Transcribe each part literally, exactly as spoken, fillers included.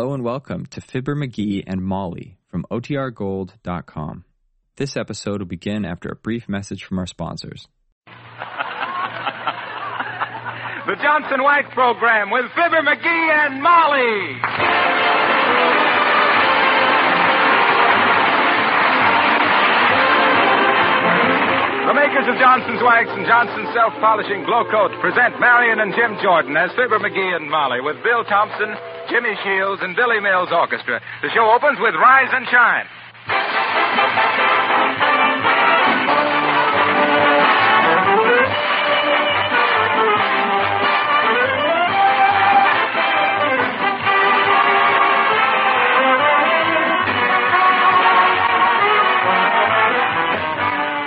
Hello and welcome to Fibber McGee and Molly from O T R Gold dot com. This episode will begin after a brief message from our sponsors. The Johnson Wax Program with Fibber McGee and Molly. The makers of Johnson's Wax and Johnson's Self-Polishing Glo-Coat present Marion and Jim Jordan as Fibber McGee and Molly with Bill Thompson, Jimmy Shields, and Billy Mills Orchestra. The show opens with Rise and Shine.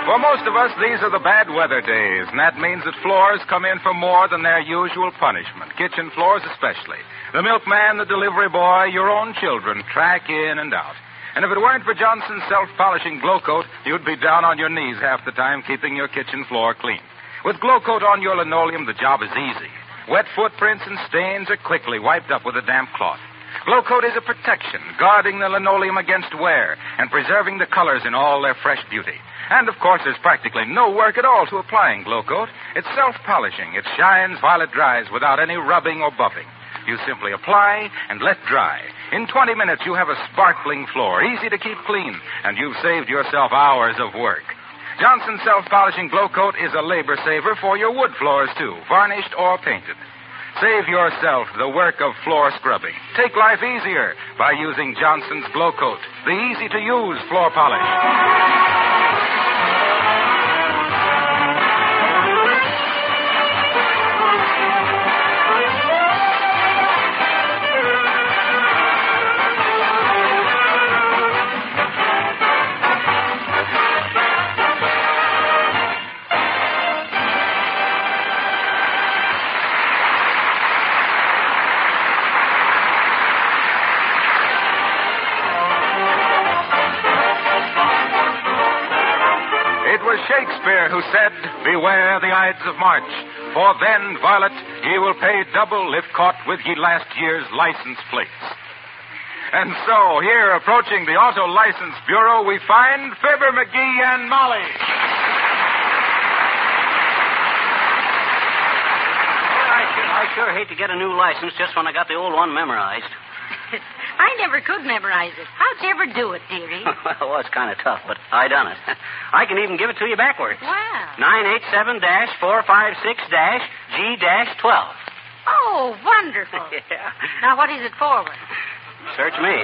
For most of us, these are the bad weather days, and that means that floors come in for more than their usual punishment, kitchen floors especially. The milkman, the delivery boy, your own children track in and out. And if it weren't for Johnson's Self-Polishing Glo-Coat, you'd be down on your knees half the time keeping your kitchen floor clean. With Glo-Coat on your linoleum, the job is easy. Wet footprints and stains are quickly wiped up with a damp cloth. Glo-Coat is a protection, guarding the linoleum against wear and preserving the colors in all their fresh beauty. And, of course, there's practically no work at all to applying Glo-Coat. It's self-polishing. It shines while it dries without any rubbing or buffing. You simply apply and let dry. In twenty minutes, you have a sparkling floor, easy to keep clean, and you've saved yourself hours of work. Johnson's Self-Polishing Glo-Coat is a labor saver for your wood floors, too, varnished or painted. Save yourself the work of floor scrubbing. Take life easier by using Johnson's Glo-Coat, the easy-to-use floor polish. Shakespeare who said, "Beware the Ides of March, for then, Violet, ye will pay double if caught with ye last year's license plates." And so, here approaching the Auto License Bureau, we find Fibber McGee and Molly. Well, I, sure, I sure hate to get a new license just when I got the old one memorized. I never could memorize it. How'd you ever do it, dearie? Well, it was kind of tough, but I done it. I can even give it to you backwards. Wow. nine eight seven dash four five six dash G dash twelve. Oh, wonderful. Yeah. Now, what is it forward? Search me.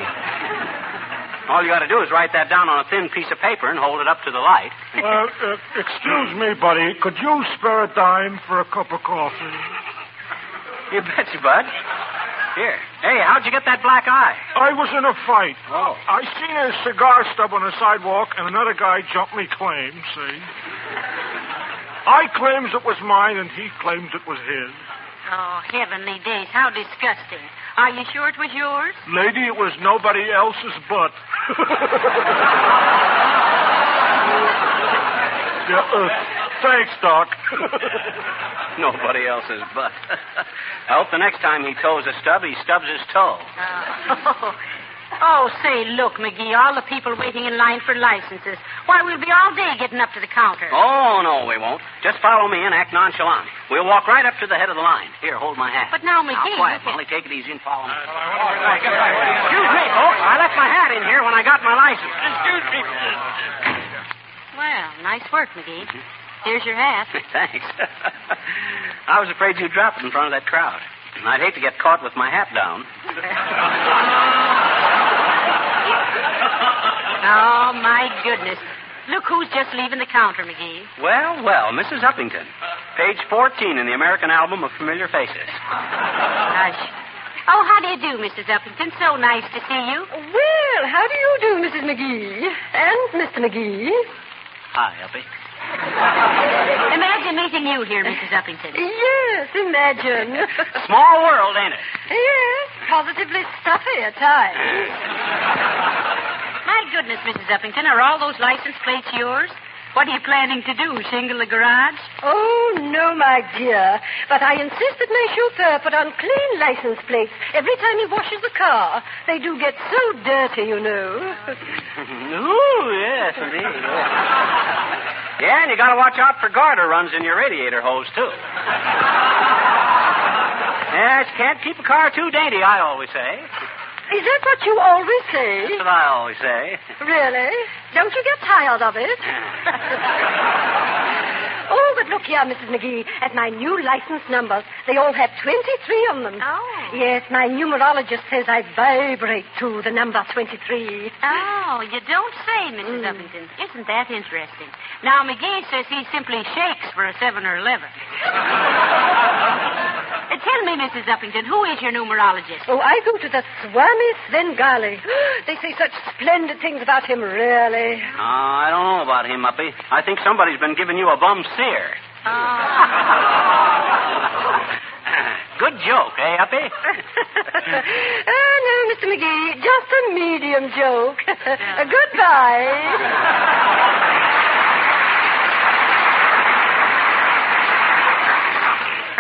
All you got to do is write that down on a thin piece of paper and hold it up to the light. Well, uh, excuse me, buddy. Could you spare a dime for a cup of coffee? You betcha, bud. Here. Hey, how'd you get that black eye? I was in a fight. Oh. I seen a cigar stub on the sidewalk, and another guy jumped me claim, see? I claims it was mine, and he claims it was his. Oh, heavenly days. How disgusting. Are you sure it was yours? Lady, it was nobody else's but. yeah, uh, thanks, Doc. Nobody else's butt. I hope the next time he toes a stub, he stubs his toe. Oh. Oh, say, look, McGee, all the people waiting in line for licenses. Why, we'll be all day getting up to the counter. Oh, no, we won't. Just follow me and act nonchalant. We'll walk right up to the head of the line. Here, hold my hat. But now, McGee... Now, quiet, Molly, take it easy and follow me. Excuse me, folks. I left my hat in here when I got my license. Excuse me. Well, nice work, McGee. Mm-hmm. Here's your hat. Thanks. I was afraid you'd drop it in front of that crowd. I'd hate to get caught with my hat down. Oh, my goodness. Look who's just leaving the counter, McGee. Well, well, Missus Uppington. page fourteen in the American Album of Familiar Faces. Gosh. Oh, how do you do, Missus Uppington? So nice to see you. Well, how do you do, Missus McGee? And Mister McGee? Hi, Uppy. Imagine meeting you here, Missus Uppington. Yes, imagine. Small world, ain't it? Yes, positively stuffy at times. My goodness, Missus Uppington, are all those license plates yours? What are you planning to do, single the garage? Oh, no, my dear. But I insist that my chauffeur put on clean license plates every time he washes the car. They do get so dirty, you know. Oh, yes, indeed. Yeah. Yeah, and you got to watch out for garter runs in your radiator hose, too. Yes, can't keep a car too dainty, I always say. Is that what you always say? That's what I always say. Really? Don't you get tired of it? Oh, but look here, Missus McGee, at my new license numbers. They all have twenty-three on them. Oh. Yes, my numerologist says I vibrate to the number twenty-three. Oh, you don't say, Missus Mm. Uppington. Isn't that interesting? Now, McGee says he simply shakes for a seven or eleven. Tell me, Missus Uppington, who is your numerologist? Oh, I go to the Swami Svengali. They say such splendid things about him, really. Uh, I don't know about him, Uppy. I think somebody's been giving you a bum steer. Oh. Good joke, eh, Uppy? Oh, no, Mister McGee, just a medium joke. Yeah. Goodbye.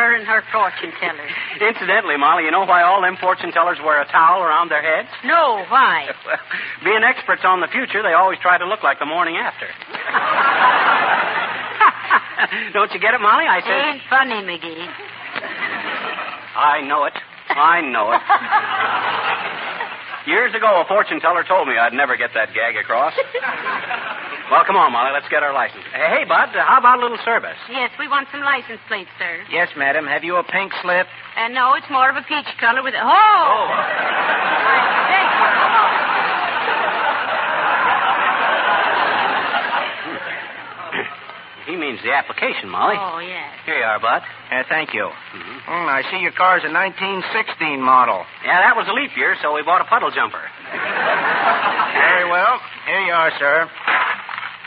Her and her fortune tellers. Incidentally, Molly, you know why all them fortune tellers wear a towel around their heads? No, why? Well, being experts on the future, they always try to look like the morning after. Don't you get it, Molly? I said. It ain't funny, McGee. I know it. I know it. Years ago, a fortune teller told me I'd never get that gag across. Well, come on, Molly. Let's get our license. Hey, Bud, how about a little service? Yes, we want some license plates, sir. Yes, madam. Have you a pink slip? Uh, no, it's more of a peach color with a... Oh! Oh. He means the application, Molly. Oh, yes. Here you are, Bud. Uh, thank you. Mm-hmm. Mm, I see your car's a nineteen sixteen model. Yeah, that was a leap year, so we bought a puddle jumper. Very well. Here you are, sir.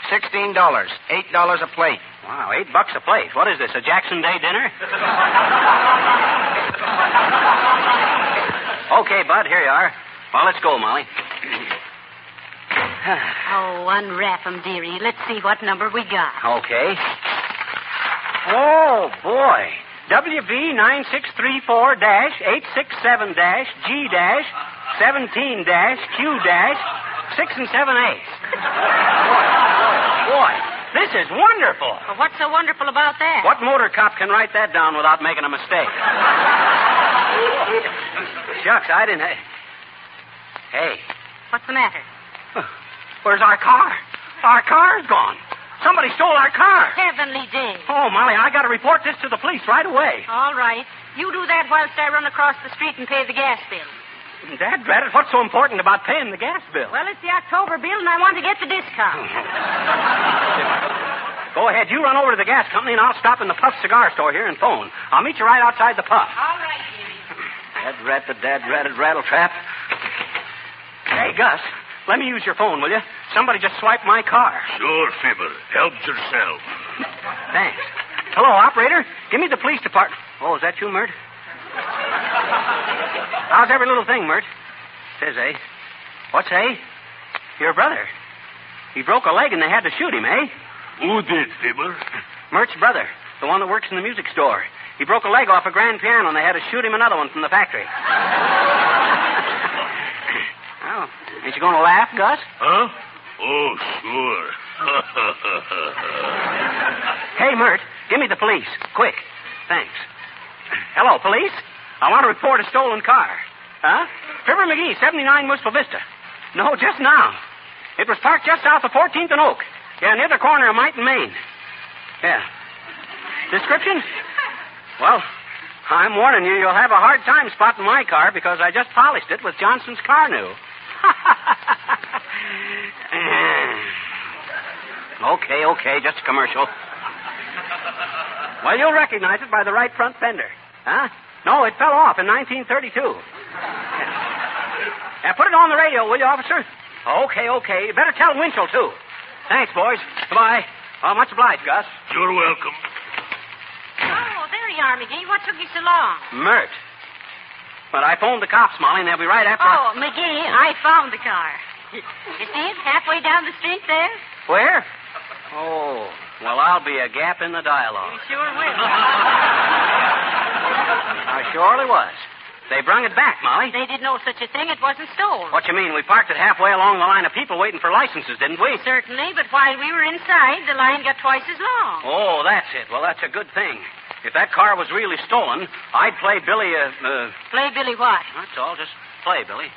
Sixteen dollars. Eight dollars a plate. Wow, eight bucks a plate. What is this, a Jackson Day dinner? Okay, Bud, here you are. Well, let's go, Molly. Oh, unwrap them, dearie. Let's see what number we got. Okay. Oh, boy. W B nine six three four dash eight six seven dash G dash one seven dash Q dash six and seven eighths. Boy, this is wonderful. Well, what's so wonderful about that? What motor cop can write that down without making a mistake? Shucks, I didn't... Ha- hey. What's the matter? Where's our car? Our car's gone. Somebody stole our car. Heavenly day. Oh, Molly, I got to report this to the police right away. All right. You do that whilst I run across the street and pay the gas bill. Dad, drat it, what's so important about paying the gas bill? Well, it's the October bill, and I want to get the discount. Go ahead. You run over to the gas company, and I'll stop in the Puff cigar store here and phone. I'll meet you right outside the Puff. All right, Jimmy. Dad, rat the dad, ratted rattle trap. Hey, Gus, let me use your phone, will you? Somebody just swiped my car. Sure, Fibber. Help yourself. Thanks. Hello, operator. Give me the police department. Oh, is that you, Mert? How's every little thing, Mert? Says, eh? What's, eh? Your brother. He broke a leg and they had to shoot him, eh? Who did, Fibber? Mert's brother, the one that works in the music store. He broke a leg off a grand piano and they had to shoot him another one from the factory. Oh, ain't you going to laugh, Gus? Huh? Oh, sure. Hey, Mert, give me the police, quick. Thanks. Hello, police? I want to report a stolen car. Huh? Fibber McGee, seventy-nine Wistful Vista. No, just now. It was parked just south of fourteenth and Oak. Yeah, near the corner of Might and Main. Yeah. Description? Well, I'm warning you, you'll have a hard time spotting my car because I just polished it with Johnson's car new. Okay, okay, just a commercial. Well, you'll recognize it by the right front fender. Huh? No, it fell off in nineteen thirty-two. Now, put it on the radio, will you, officer? Okay, okay. You better tell Winchell, too. Thanks, boys. Goodbye. Well, much obliged, Gus. You're welcome. Oh, there you are, McGee. What took you so long? Mert. But I phoned the cops, Molly, and they'll be right after... Oh, I... McGee, I found the car. You see it halfway down the street there? Where? Oh, well, I'll be a gap in the dialogue. You sure will. I surely was. They brung it back, Molly. They did no such a thing. It wasn't stolen. What you mean? We parked it halfway along the line of people waiting for licenses, didn't we? Certainly, but while we were inside, the line got twice as long. Oh, that's it. Well, that's a good thing. If that car was really stolen, I'd play Billy, uh... uh... Play Billy what? That's all. Just play, Billy.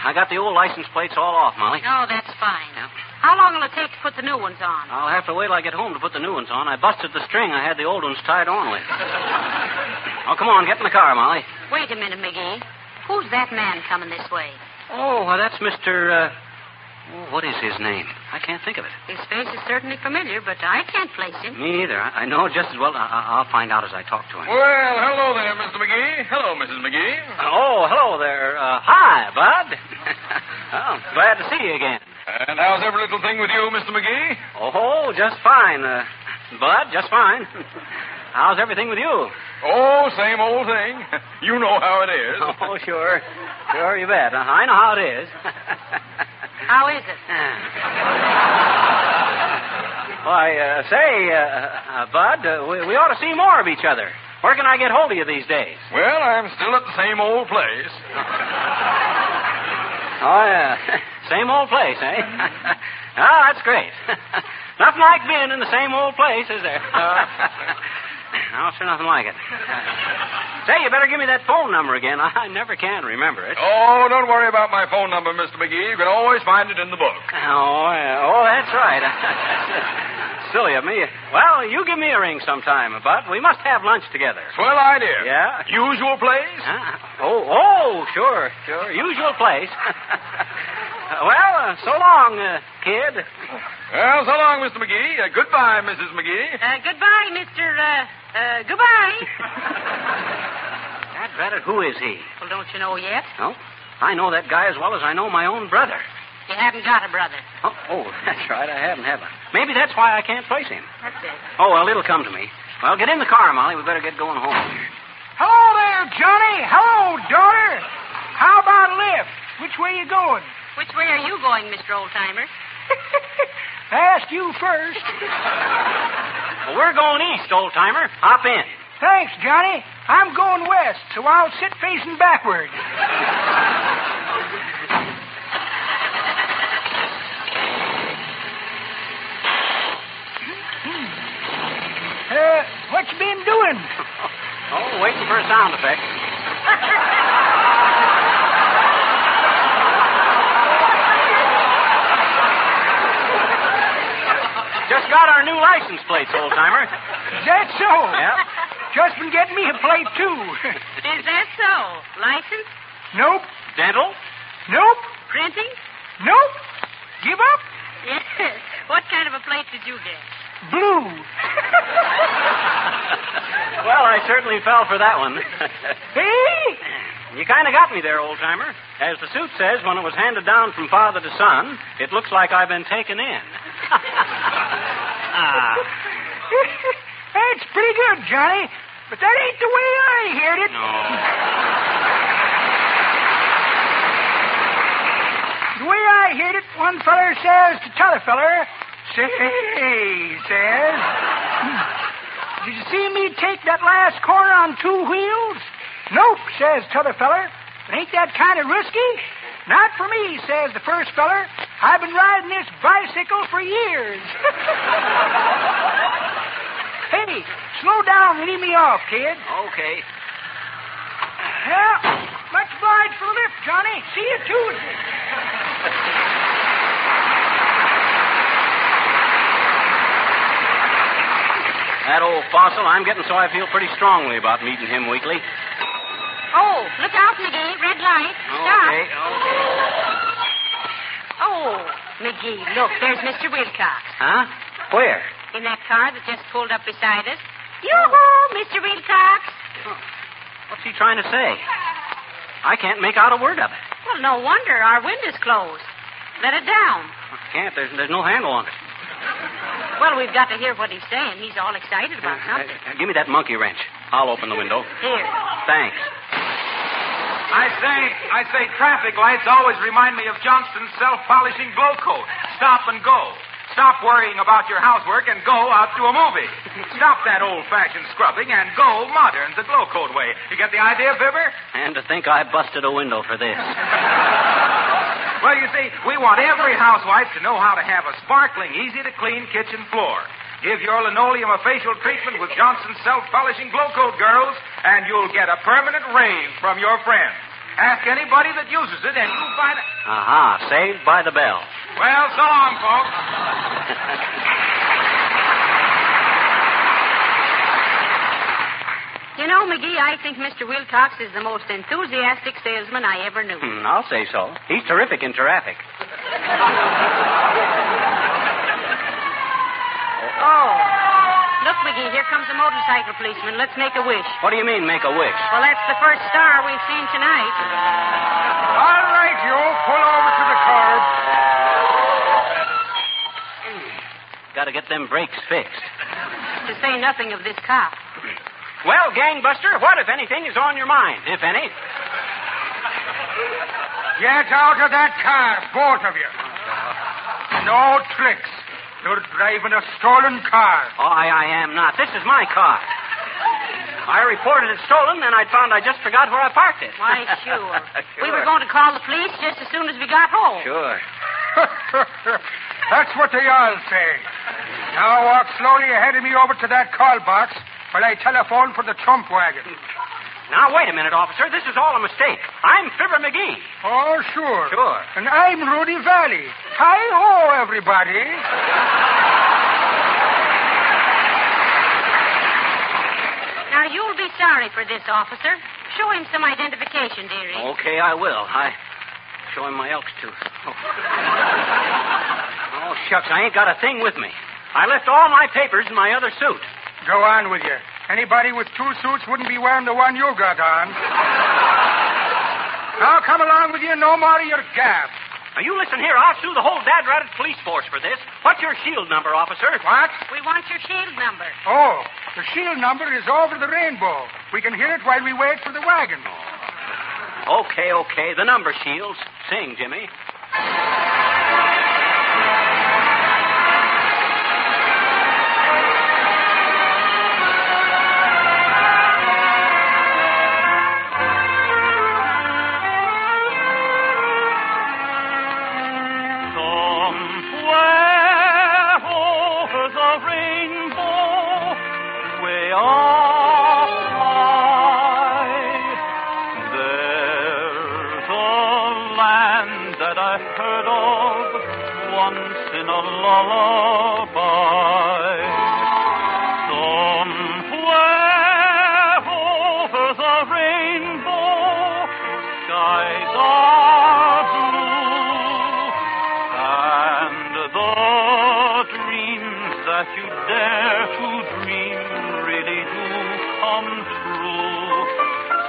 I got the old license plates all off, Molly. Oh, that's fine. Yeah. How long will it take to put the new ones on? I'll have to wait till I get home to put the new ones on. I busted the string I had the old ones tied on with. Oh, come on, get in the car, Molly. Wait a minute, McGee. Who's that man coming this way? Oh, well, that's Mister Uh... Oh, what is his name? I can't think of it. His face is certainly familiar, but I can't place him. Me either. I, I know just as well. I, I'll find out as I talk to him. Well, hello there, Mister McGee. Hello, Missus McGee. Oh, hello there. Uh, hi, Bud. Oh, glad to see you again. And how's every little thing with you, Mister McGee? Oh, just fine, uh, Bud, just fine. How's everything with you? Oh, same old thing. You know how it is. Oh, sure. Sure, you bet. Uh, I know how it is. How is it? Why, uh, say, uh, uh, Bud, uh, we, we ought to see more of each other. Where can I get hold of you these days? Well, I'm still at the same old place. Oh, yeah. Same old place, eh? Oh, that's great. Nothing like being in the same old place, is there? No, sure, nothing like it. Say, you better give me that phone number again. I never can remember it. Oh, don't worry about my phone number, Mister McGee. You can always find it in the book. Oh, yeah. Oh, that's right. Silly of me. Well, you give me a ring sometime, Bud. We must have lunch together. Swell idea. Yeah? Usual place? Uh, oh, oh, sure, sure. Usual place. uh, well, uh, so long, uh, kid. Well, so long, Mister McGee. Uh, goodbye, Missus McGee. Uh, goodbye, Mister Uh, uh, goodbye. God, rather, who is he? Well, don't you know yet? No. I know that guy as well as I know my own brother. You haven't got a brother. Oh, oh, that's right. I haven't, have I? Maybe that's why I can't place him. That's it. Oh, well, it'll come to me. Well, get in the car, Molly. We better get going home. Hello there, Johnny. Hello, daughter. How about a lift? Which way are you going? Which way are you going, Mister Oldtimer? Ask you first. Well, we're going east, Oldtimer. Hop in. Thanks, Johnny. I'm going west, so I'll sit facing backward. Uh, what you been doing? Oh, waiting for a sound effect. Just got our new license plates, old-timer. Is that so? Yep. Just been getting me a plate, too. Is that so? License? Nope. Dental? Nope. Printing? Nope. Give up? Yes. What kind of a plate did you get? Blue. Well, I certainly fell for that one. See? You kind of got me there, old-timer. As the suit says, when it was handed down from father to son, it looks like I've been taken in. Ah. That's pretty good, Johnny. But that ain't the way I heard it. No. The way I heard it, one feller says to t'other feller, say, says, did you see me take that last corner on two wheels? Nope, says t'other feller. But ain't that kind of risky? Not for me, says the first feller. I've been riding this bicycle for years. Hey, slow down and leave me off, kid. Okay. Well, much obliged for the lift, Johnny. See you Tuesday. That old fossil, I'm getting so I feel pretty strongly about meeting him weekly. Oh, look out, McGee. Red light. Stop. Okay, okay. Oh, McGee, look. There's Mister Wilcox. Huh? Where? In that car that just pulled up beside us. Yoo-hoo, Mister Wilcox. Huh. What's he trying to say? I can't make out a word of it. Well, no wonder. Our window's closed. Let it down. I can't. There's, there's no handle on it. Well, we've got to hear what he's saying. He's all excited about uh, something. Uh, uh, give me that monkey wrench. I'll open the window. Here. Thanks. I say, I say traffic lights always remind me of Johnson's self-polishing Glo-Coat. Stop and go. Stop worrying about your housework and go out to a movie. Stop that old-fashioned scrubbing and go modern, the Glo-Coat way. You get the idea, Fibber? And to think I busted a window for this. Well, you see, we want every housewife to know how to have a sparkling, easy-to-clean kitchen floor. Give your linoleum a facial treatment with Johnson's self-polishing Glo-Coat, girls, and you'll get a permanent rave from your friends. Ask anybody that uses it, and you'll find it. A... Aha, uh-huh. Saved by the bell. Well, so long, folks. You know, McGee, I think Mister Wilcox is the most enthusiastic salesman I ever knew. Mm, I'll say so. He's terrific in traffic. Oh. Look, McGee, here comes a motorcycle policeman. Let's make a wish. What do you mean, make a wish? Well, that's the first star we've seen tonight. All right, you pull over to the curb. Got to get them brakes fixed. To say nothing of this cop. Well, gangbuster, what, if anything, is on your mind, if any? Get out of that car, both of you. No tricks. You're driving a stolen car. Oh, I, I am not. This is my car. I reported it stolen, and I found I just forgot where I parked it. Why, sure. Sure. We were going to call the police just as soon as we got home. Sure. That's what they all say. Now walk slowly ahead of me over to that call box while I telephone for the trump wagon. Now, wait a minute, officer. This is all a mistake. I'm Fibber McGee. Oh, sure. Sure. And I'm Rudy Vallée. Hi-ho, everybody. Now, you'll be sorry for this, officer. Show him some identification, dearie. Okay, I will. I show him my elk's tooth. Oh, oh shucks, I ain't got a thing with me. I left all my papers in my other suit. Go on with you. Anybody with two suits wouldn't be wearing the one you got on. Now, come along with you. No more of your gaff. Now, you listen here. I'll sue the whole dad-ratted police force for this. What's your shield number, officer? What? We want your shield number. Oh, the shield number is over the rainbow. We can hear it while we wait for the wagon. Okay, okay. The number, Shields. Sing, Jimmy. You dare to dream really do come true.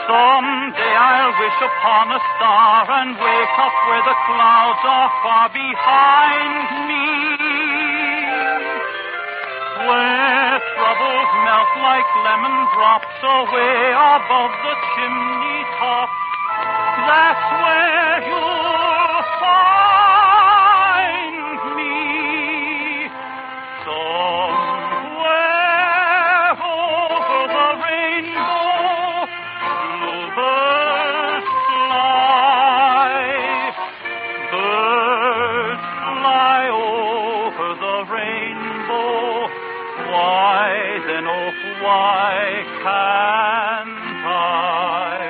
Someday I'll wish upon a star and wake up where the clouds are far behind me. Where troubles melt like lemon drops away above the chimney top. That's where you'll find me. Somewhere over the rainbow, bluebirds fly. Birds fly over the rainbow. Why then, oh, why can't I?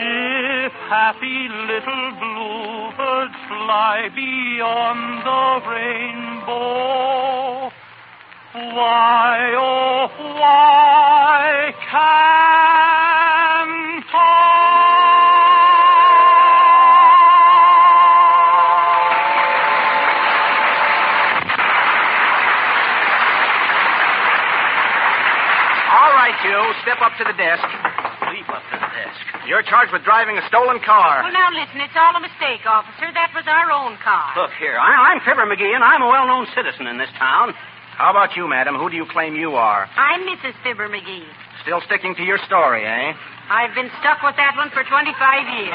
If happy little bluebirds fly beyond the rainbow, why, oh, why can't I? All right, you, step up to the desk. Up to the desk. You're charged with driving a stolen car. Well, now, listen, it's all a mistake, officer. That was our own car. Look here, I, I'm Fibber McGee, and I'm a well-known citizen in this town. How about you, madam? Who do you claim you are? I'm Missus Fibber McGee. Still sticking to your story, eh? I've been stuck with that one for twenty-five years.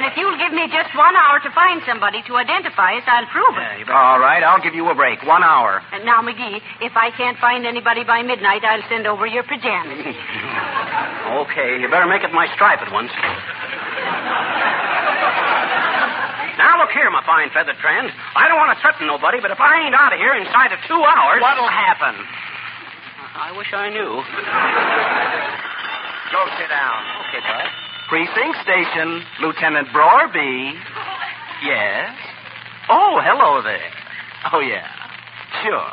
And if you'll give me just one hour to find somebody to identify us, I'll prove it. Yeah, all right, I'll give you a break. One hour. And now, McGee, if I can't find anybody by midnight, I'll send over your pajamas. Okay, you better make it my stripe at once. Now, look here, my fine feathered friends. I don't want to threaten nobody, but if I ain't out of here inside of two hours... What'll happen? I wish I knew. Go sit down. Okay, bud. Precinct Station, Lieutenant Brower B. Yes? Oh, hello there. Oh, yeah. Sure.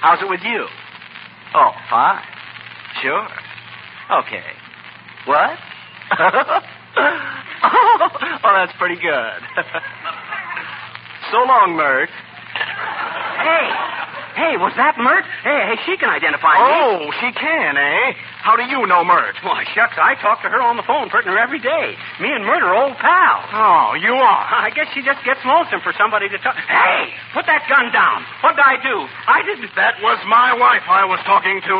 How's it with you? Oh, fine. Sure. Okay. What? Oh, that's pretty good. So long, Mert. Hey. Hey, was that Mert? Hey, hey, she can identify me. Oh, she can, eh? How do you know Mert? Why, shucks, I talk to her on the phone, pretty near every day. Me and Mert are old pals. Oh, you are? I guess she just gets lonesome for somebody to talk... Hey, put that gun down. What did I do? I didn't... That was my wife I was talking to.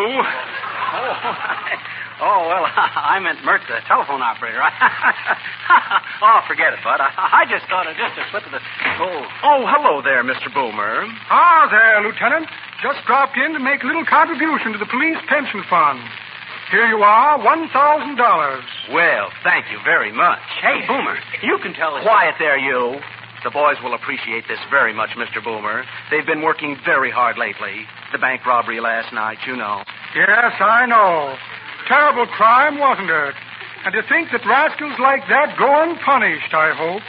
Oh, oh well, I meant Mert, the telephone operator. Oh, forget it, bud. I just thought of just a slip of the... Oh. Oh, hello there, Mister Boomer. Ah, there, Lieutenant. Just dropped in to make a little contribution to the police pension fund. Here you are, one thousand dollars. Well, thank you very much. Hey, Boomer, you can tell us... Quiet there, you. The boys will appreciate this very much, Mister Boomer. They've been working very hard lately. The bank robbery last night, you know. Yes, I know. Terrible crime, wasn't it? And to think that rascals like that go unpunished, I hope.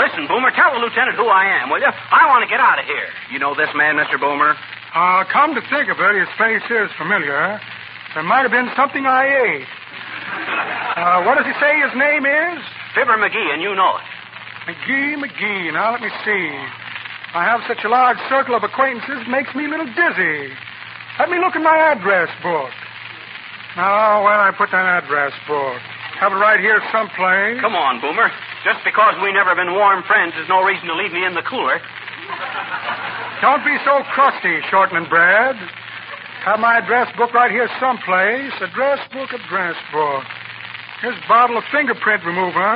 Listen, Boomer, tell the lieutenant who I am, will you? I want to get out of here. You know this man, Mister Boomer? Uh, come to think of it, his face is familiar. There might have been something I ate. Uh, what does he say his name is? Fibber McGee, and you know it. McGee, McGee. Now, let me see. I have such a large circle of acquaintances, it makes me a little dizzy. Let me look in my address book. Now, where did I put that address book? Have it right here someplace. Come on, Boomer. Just because we never been warm friends is no reason to leave me in the cooler. Don't be so crusty, Shortnin' Bread. Have my address book right here someplace. Address book, address book. Here's a bottle of fingerprint remover.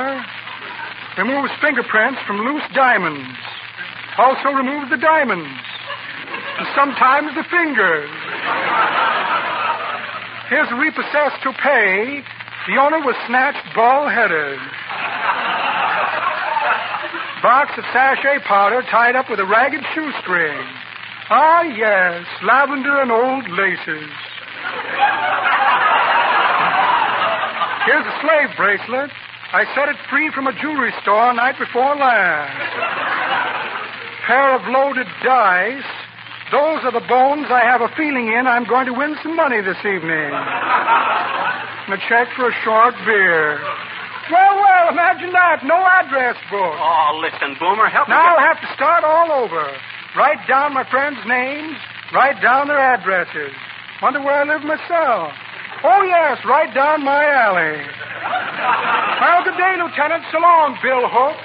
Removes fingerprints from loose diamonds. Also removes the diamonds. And sometimes the fingers. Here's a repossessed toupee. The owner was snatched bald-headed. Box of sachet powder tied up with a ragged shoestring. Ah, yes, lavender and old laces. Here's a slave bracelet. I set it free from a jewelry store night before last. Pair of loaded dice. Those are the bones I have a feeling in I'm going to win some money this evening. And a check for a short beer. Well, well, imagine that. No address book. Oh, listen, Boomer, help now me. Now I'll have to start all over. Write down my friends' names. Write down their addresses. Wonder where I live myself. Oh, yes, right down my alley. Well, good day, Lieutenant. So long, Bill Hook.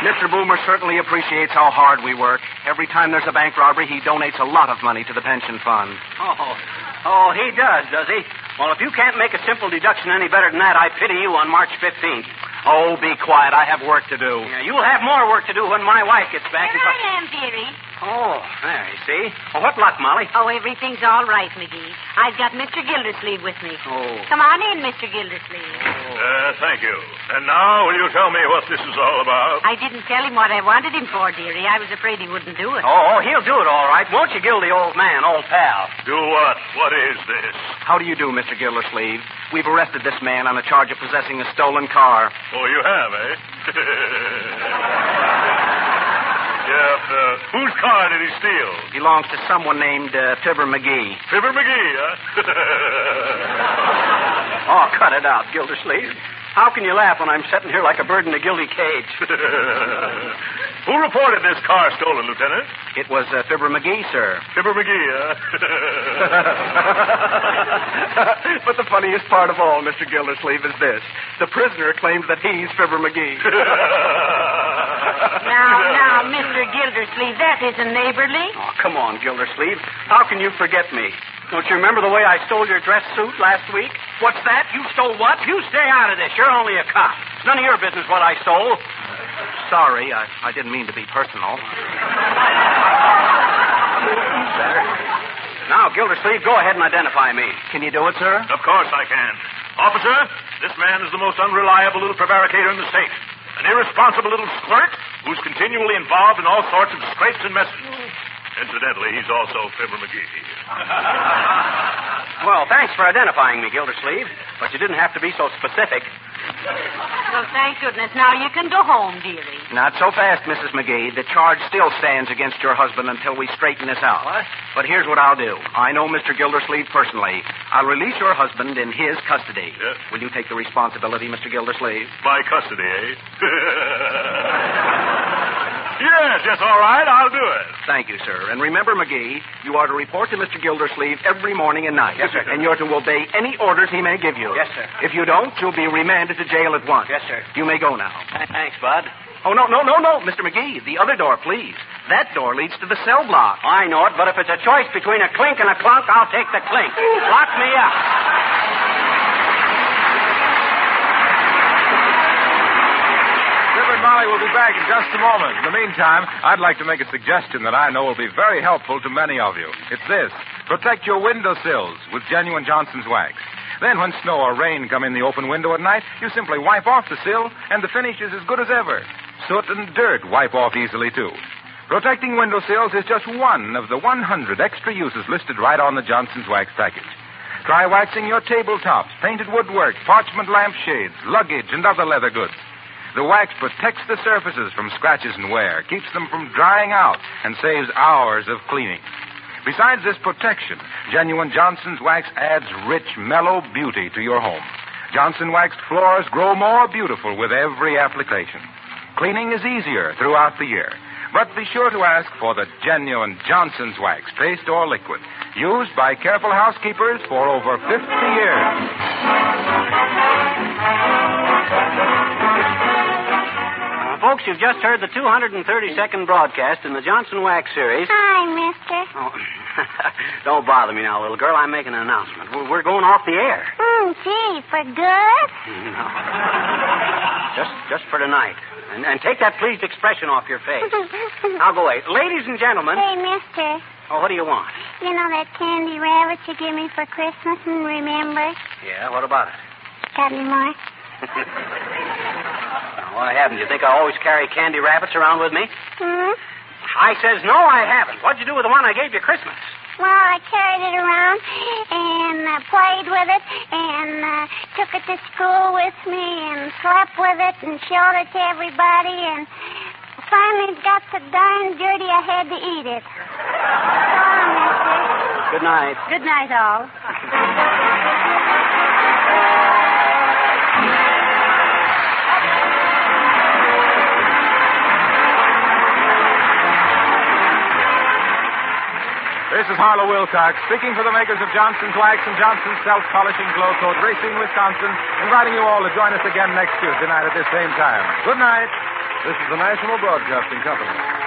Mister Boomer certainly appreciates how hard we work. Every time there's a bank robbery, he donates a lot of money to the pension fund. Oh, oh, he does, does he? Well, if you can't make a simple deduction any better than that, I pity you on March fifteenth. Oh, be quiet. I have work to do. Yeah, you'll have more work to do when my wife gets back. There I am, dearie. Oh, there you see. Oh, what luck, Molly? Oh, everything's all right, McGee. I've got Mister Gildersleeve with me. Oh. Come on in, Mister Gildersleeve. Oh. Uh, thank you. And now will you tell me what this is all about? I didn't tell him what I wanted him for, dearie. I was afraid he wouldn't do it. Oh, he'll do it all right. Won't you, Gildy, old man, old pal? Do what? What is this? How do you do, Mister Gildersleeve? We've arrested this man on a charge of possessing a stolen car. Oh, you have, eh? Yes, uh, whose car did he steal? Belongs to someone named uh, Fibber McGee. Fibber McGee, huh? Oh, cut it out, Gildersleeve. How can you laugh when I'm sitting here like a bird in a gilded cage? Who reported this car stolen, Lieutenant? It was uh, Fibber McGee, sir. Fibber McGee, huh? But the funniest part of all, Mister Gildersleeve, is this. The prisoner claims that he's Fibber McGee. Now, now, Mister Gildersleeve, that isn't neighborly. Oh, come on, Gildersleeve. How can you forget me? Don't you remember the way I stole your dress suit last week? What's that? You stole what? You stay out of this. You're only a cop. It's none of your business what I stole. Sorry, I, I didn't mean to be personal. Now, Gildersleeve, go ahead and identify me. Can you do it, sir? Of course I can. Officer, this man is the most unreliable little prevaricator in the state. An irresponsible little squirt who's continually involved in all sorts of scrapes and messes. Incidentally, he's also Fibber McGee. Well, thanks for identifying me, Gildersleeve, but you didn't have to be so specific. Well, thank goodness. Now you can go home, dearie. Not so fast, Missus McGee. The charge still stands against your husband until we straighten this out. What? But here's what I'll do. I know Mister Gildersleeve personally. I'll release your husband in his custody. Yes. Will you take the responsibility, Mister Gildersleeve? My custody, eh? Yes, yes, all right, I'll do it. Thank you, sir. And remember, McGee, you are to report to Mister Gildersleeve every morning and night. Yes, sir. And you're to obey any orders he may give you. Yes, sir. If you don't, you'll be remanded to jail at once. Yes, sir. You may go now. Thanks, Bud. Oh, no, no, no, no, Mister McGee, the other door, please. That door leads to the cell block. I know it, but if it's a choice between a clink and a clunk, I'll take the clink. Lock me up. Molly will be back in just a moment. In the meantime, I'd like to make a suggestion that I know will be very helpful to many of you. It's this. Protect your windowsills with genuine Johnson's Wax. Then when snow or rain come in the open window at night, you simply wipe off the sill, and the finish is as good as ever. Soot and dirt wipe off easily, too. Protecting windowsills is just one of the one hundred extra uses listed right on the Johnson's Wax package. Try waxing your tabletops, painted woodwork, parchment lampshades, luggage, and other leather goods. The wax protects the surfaces from scratches and wear, keeps them from drying out, and saves hours of cleaning. Besides this protection, genuine Johnson's Wax adds rich, mellow beauty to your home. Johnson waxed floors grow more beautiful with every application. Cleaning is easier throughout the year, but be sure to ask for the genuine Johnson's Wax, paste or liquid, used by careful housekeepers for over fifty years. Folks, you've just heard the two hundred thirty-second broadcast in the Johnson Wax series. Hi, mister. Oh, don't bother me now, little girl. I'm making an announcement. We're going off the air. Oh, gee, for good? No. just, just for tonight. And, and take that pleased expression off your face. Now go away. Ladies and gentlemen. Hey, mister. Oh, what do you want? You know that candy rabbit you gave me for Christmas, and remember? Yeah, what about it? Got any more? Why haven't you? Think I always carry candy rabbits around with me? Mm-hmm. I says, no, I haven't. What'd you do with the one I gave you Christmas? Well, I carried it around and uh, played with it and uh, took it to school with me and slept with it and showed it to everybody and finally got so darn dirty I had to eat it. Sorry, mister. Good night. Good night, all. This is Harlow Wilcox, speaking for the makers of Johnson's Wax and Johnson's Self-Polishing Glo-Coat, Racine, Wisconsin, inviting you all to join us again next Tuesday night at this same time. Good night. This is the National Broadcasting Company.